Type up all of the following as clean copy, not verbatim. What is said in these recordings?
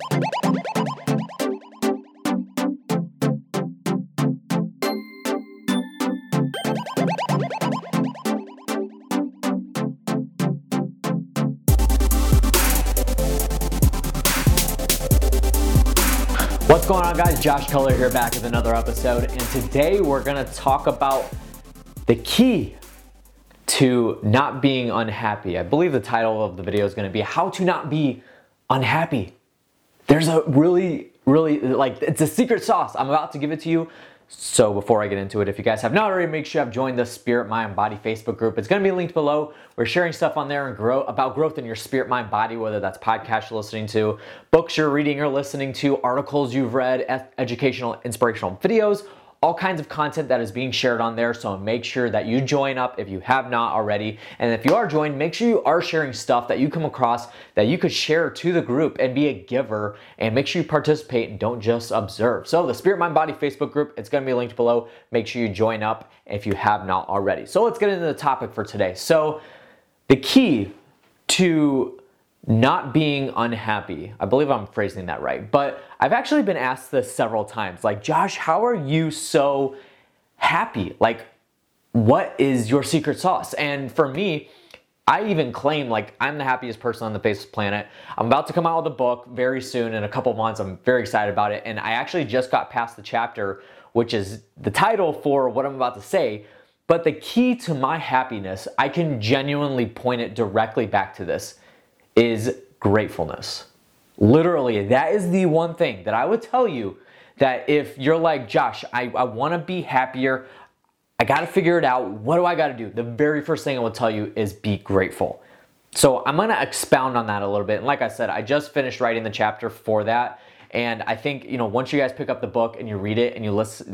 What's going on, guys? Josh Culler here, back with another episode, and today we're gonna talk about the key to not being unhappy. I believe the title of the video is gonna be How to Not Be Unhappy. There's a really, like, it's a secret sauce. I'm about to give it to you. So before I get into it, if you guys have not already, make sure you've joined the Spirit, Mind, Body Facebook group. It's going to be linked below. We're sharing stuff on there and about growth in your spirit, mind, body, whether that's podcasts you're listening to, books you're reading or listening to, articles you've read, educational, inspirational videos, all kinds of content that is being shared on there. So make sure that you join up if you have not already. And if you are joined, make sure you are sharing stuff that you come across that you could share to the group and be a giver, and make sure you participate and don't just observe. So the Spirit, Mind, Body Facebook group, it's gonna be linked below. Make sure you join up if you have not already. So let's get into the topic for today. So the key to not being unhappy, I believe I'm phrasing that right, but I've actually been asked this several times, like, Josh, how are you so happy? Like, what is your secret sauce? And for me, I even claim, like, I'm the happiest person on the face of the planet. I'm about to come out with a book very soon, in a couple months. I'm very excited about it. And I actually just got past the chapter, which is the title for what I'm about to say. But the key to my happiness, I can genuinely point it directly back to this, is gratefulness. Literally, that is the one thing that I would tell you, that if you're like, Josh, I wanna be happier, I gotta figure it out, what do I gotta do? The very first thing I will tell you is be grateful. So I'm gonna expound on that a little bit. And like I said, I just finished writing the chapter for that. And I think, you know, once you guys pick up the book and you read it and you listen,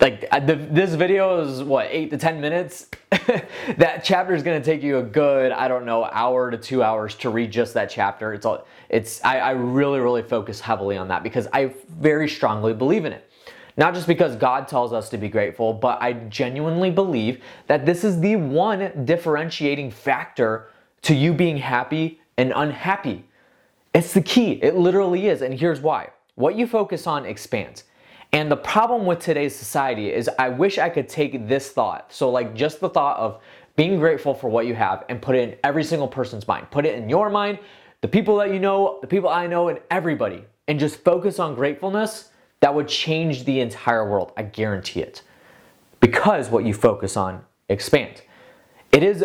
this video is what, 8 to 10 minutes? That chapter is going to take you a good, I don't know, hour to 2 hours to read just that chapter. I really focus heavily on that because I very strongly believe in it. Not just because God tells us to be grateful, but I genuinely believe that this is the one differentiating factor to you being happy and unhappy. It's the key. It literally is. And here's why. What you focus on expands. And the problem with today's society is I wish I could take this thought. So, like, just the thought of being grateful for what you have, and put it in every single person's mind. Put it in your mind, the people that you know, the people I know, and everybody. And just focus on gratefulness. That would change the entire world. I guarantee it. Because what you focus on expands. It is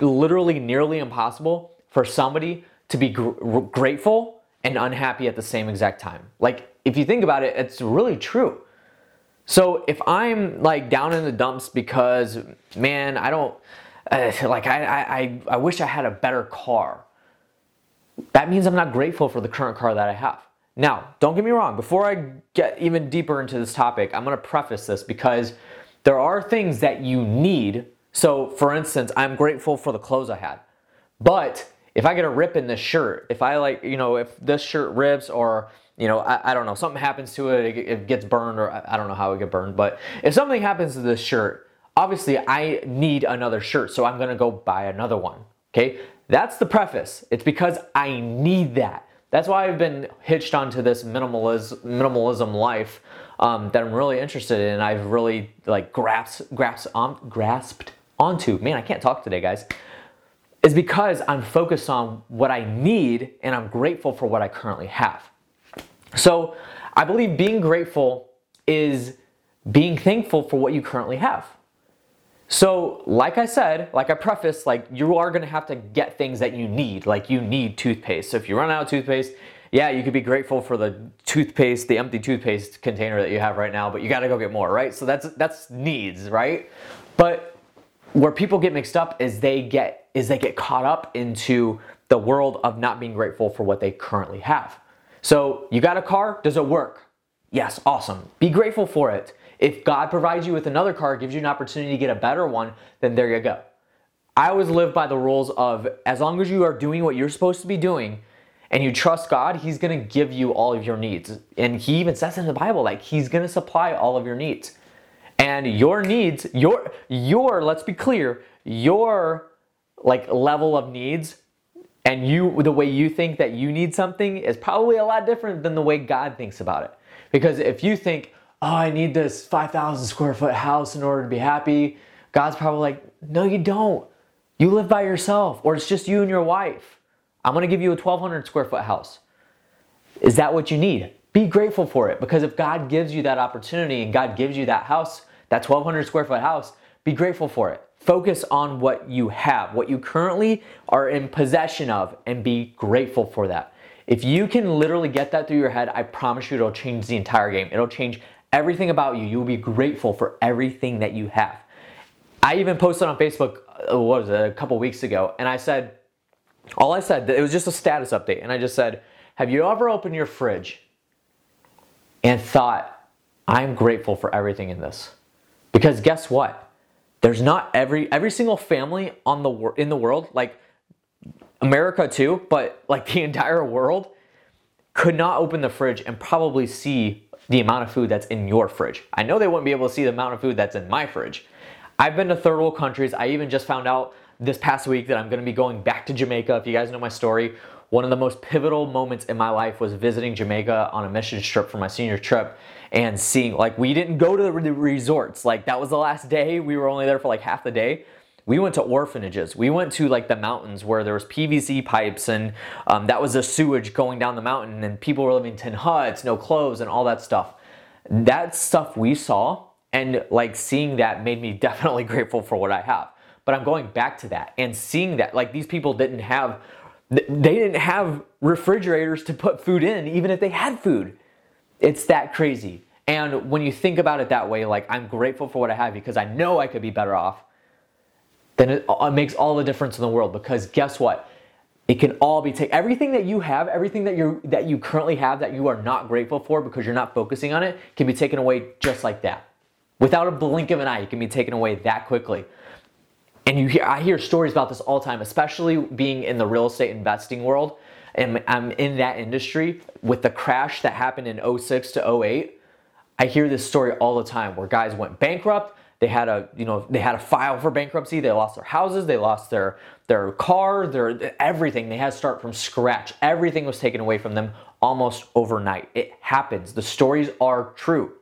literally nearly impossible for somebody to be grateful and unhappy at the same exact time. Like, if you think about it, it's really true. So if I'm, like, down in the dumps because, man, I wish I had a better car, that means I'm not grateful for the current car that I have. Now, don't get me wrong, before I get even deeper into this topic, I'm gonna preface this because there are things that you need. So for instance, I'm grateful for the clothes I had, but if I get a rip in this shirt, if I, like, you know, if this shirt rips, or, you know, I don't know, something happens to it, it gets burned, or I don't know how it get burned, but if something happens to this shirt, obviously I need another shirt, so I'm gonna go buy another one, okay? That's the preface. It's because I need that. That's why I've been hitched onto this minimalism life that I'm really interested in. I've really, like, grasped onto. Man, I can't talk today, guys. Is because I'm focused on what I need and I'm grateful for what I currently have. So I believe being grateful is being thankful for what you currently have. So like I said, like I prefaced, like, you are gonna have to get things that you need, like you need toothpaste. So if you run out of toothpaste, yeah, you could be grateful for the toothpaste, the empty toothpaste container that you have right now, but you gotta go get more, right? So that's needs, right? But where people get mixed up is they get caught up into the world of not being grateful for what they currently have. So you got a car, does it work? Yes, awesome. Be grateful for it. If God provides you with another car, gives you an opportunity to get a better one, then there you go. I always live by the rules of, as long as you are doing what you're supposed to be doing and you trust God, He's gonna give you all of your needs. And He even says in the Bible, like, He's gonna supply all of your needs. And your needs, your let's be clear, your, like, level of needs And you, the way you think that you need something is probably a lot different than the way God thinks about it. Because if you think, oh, I need this 5,000 square foot house in order to be happy, God's probably like, no, you don't. You live by yourself, or it's just you and your wife. I'm going to give you a 1,200 square foot house. Is that what you need? Be grateful for it, because if God gives you that opportunity and God gives you that house, that 1,200 square foot house, be grateful for it. Focus on what you have, what you currently are in possession of, and be grateful for that. If you can literally get that through your head, I promise you it'll change the entire game. It'll change everything about you. You'll be grateful for everything that you have. I even posted on Facebook, a couple weeks ago, and I said, it was just a status update, and I just said, have you ever opened your fridge and thought, I'm grateful for everything in this? Because guess what? There's not every single family in the world, like America too, but like the entire world, could not open the fridge and probably see the amount of food that's in your fridge. I know they wouldn't be able to see the amount of food that's in my fridge. I've been to third world countries. I even just found out this past week that I'm going to be going back to Jamaica. If you guys know my story, one of the most pivotal moments in my life was visiting Jamaica on a mission trip for my senior trip. And seeing, like, we didn't go to the resorts. Like, that was the last day. We were only there for like half the day. We went to orphanages. We went to like the mountains where there was PVC pipes, and that was the sewage going down the mountain, and people were living in tin huts, no clothes, and all that stuff. That stuff we saw, and like seeing that made me definitely grateful for what I have. But I'm going back to that and seeing that like these people didn't have refrigerators to put food in, even if they had food. It's that crazy. And when you think about it that way, like, I'm grateful for what I have because I know I could be better off, then it makes all the difference in the world. Because guess what? It can all be taken. Everything that you have, everything that you currently have that you are not grateful for because you're not focusing on it, can be taken away just like that. Without a blink of an eye, it can be taken away that quickly. And I hear stories about this all the time, especially being in the real estate investing world. And I'm in that industry. With the crash that happened in 06 to 08, I hear this story all the time where guys went bankrupt. They had a file for bankruptcy. They lost their houses. They lost their car, their everything. They had to start from scratch. Everything was taken away from them almost overnight. It happens. The stories are true.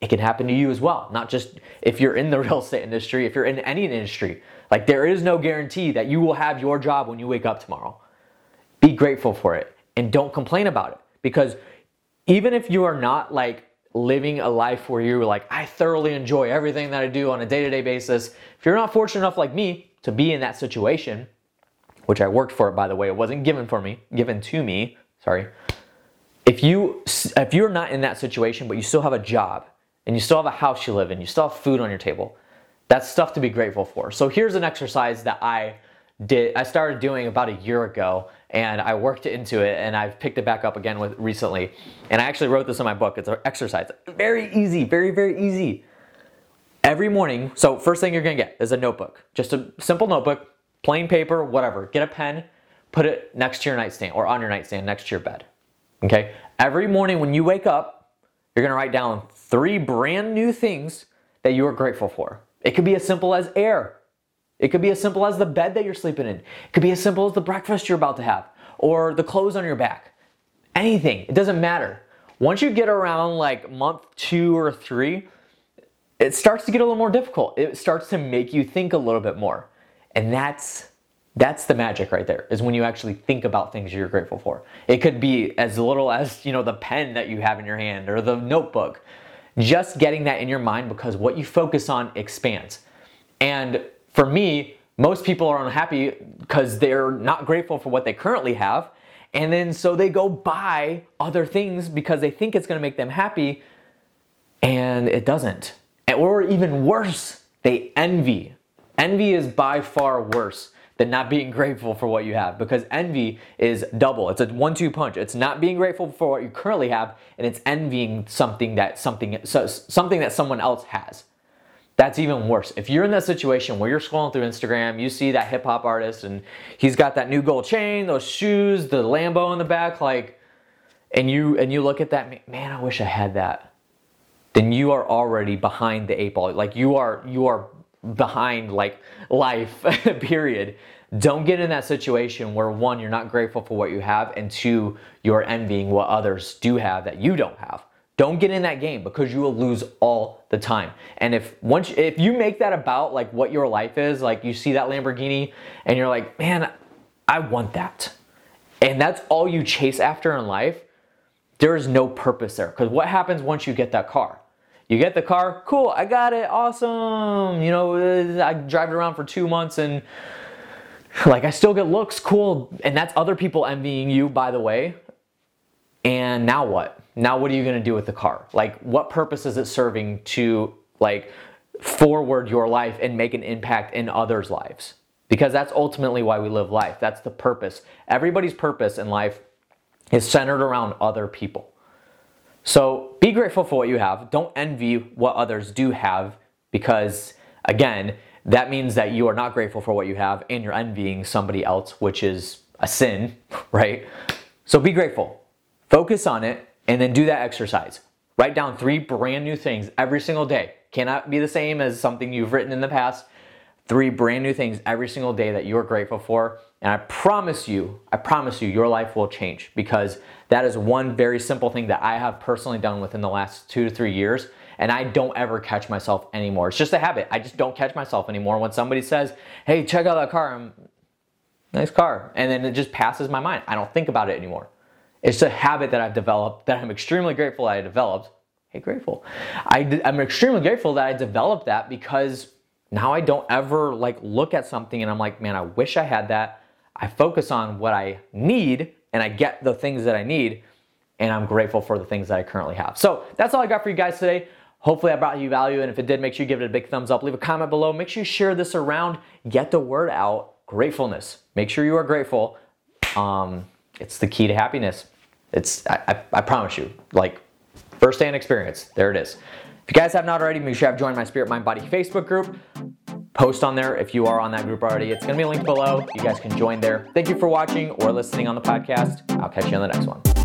It can happen to you as well. Not just if you're in the real estate industry, if you're in any industry. Like, there is no guarantee that you will have your job when you wake up tomorrow. Be grateful for it and don't complain about it, because even if you are not like living a life where you're like, I thoroughly enjoy everything that I do on a day-to-day basis, if you're not fortunate enough like me to be in that situation, which I worked for, by the way, it wasn't given to me. Sorry. If you're not in that situation, but you still have a job and you still have a house you live in, you still have food on your table, that's stuff to be grateful for. So here's an exercise that I started doing about a year ago, and I worked into it, and I've picked it back up again recently. And I actually wrote this in my book. It's an exercise. Very easy, very, very easy. Every morning, so first thing you're gonna get is a notebook. Just a simple notebook, plain paper, whatever. Get a pen, put it next to your nightstand or on your nightstand next to your bed, okay? Every morning when you wake up, you're gonna write down 3 brand new things that you are grateful for. It could be as simple as air. It could be as simple as the bed that you're sleeping in. It could be as simple as the breakfast you're about to have or the clothes on your back. Anything. It doesn't matter. Once you get around like month 2 or 3, it starts to get a little more difficult. It starts to make you think a little bit more. And that's the magic right there, is when you actually think about things you're grateful for. It could be as little as, the pen that you have in your hand or the notebook. Just getting that in your mind, because what you focus on expands. And for me, most people are unhappy because they're not grateful for what they currently have. And then so they go buy other things because they think it's going to make them happy, and it doesn't. Or even worse, they envy. Envy is by far worse than not being grateful for what you have, because envy is double. It's a 1-2 punch. It's not being grateful for what you currently have, and it's envying something that someone else has. That's even worse. If you're in that situation where you're scrolling through Instagram, you see that hip hop artist and he's got that new gold chain, those shoes, the Lambo in the back, like, and you look at that, man, I wish I had that. Then you are already behind the eight ball. Like, you are behind like life, period. Don't get in that situation where one, you're not grateful for what you have, and two, you're envying what others do have that you don't have. Don't get in that game because you will lose all the time. And if you make that about like what your life is, like you see that Lamborghini and you're like, man, I want that. And that's all you chase after in life, there is no purpose there. Because what happens once you get that car? You get the car, cool, I got it, awesome. You know, I drive it around for 2 months and like I still get looks, cool. And that's other people envying you, by the way. And now what? Now what are you going to do with the car? Like what purpose is it serving to like forward your life and make an impact in others' lives? Because that's ultimately why we live life. That's the purpose. Everybody's purpose in life is centered around other people. So be grateful for what you have. Don't envy what others do have because, again, that means that you are not grateful for what you have and you're envying somebody else, which is a sin, right? So be grateful. Focus on it. And then do that exercise. Write down 3 brand new things every single day. Cannot be the same as something you've written in the past. 3 brand new things every single day that you're grateful for. And I promise you, your life will change because that is one very simple thing that I have personally done within the last 2 to 3 years. And I don't ever catch myself anymore. It's just a habit. I just don't catch myself anymore. When somebody says, hey, check out that car. Nice car. And then it just passes my mind. I don't think about it anymore. It's a habit that I've developed that I'm extremely grateful that I developed. Hey, grateful. I'm extremely grateful that I developed that because now I don't ever like look at something and I'm like, man, I wish I had that. I focus on what I need and I get the things that I need and I'm grateful for the things that I currently have. So that's all I got for you guys today. Hopefully I brought you value, and if it did, make sure you give it a big thumbs up. Leave a comment below. Make sure you share this around. Get the word out. Gratefulness. Make sure you are grateful. It's the key to happiness. I promise you, like first-hand experience, there it is. If you guys have not already, make sure you have joined my Spirit, Mind, Body Facebook group. Post on there if you are on that group already. It's gonna be linked below. You guys can join there. Thank you for watching or listening on the podcast. I'll catch you on the next one.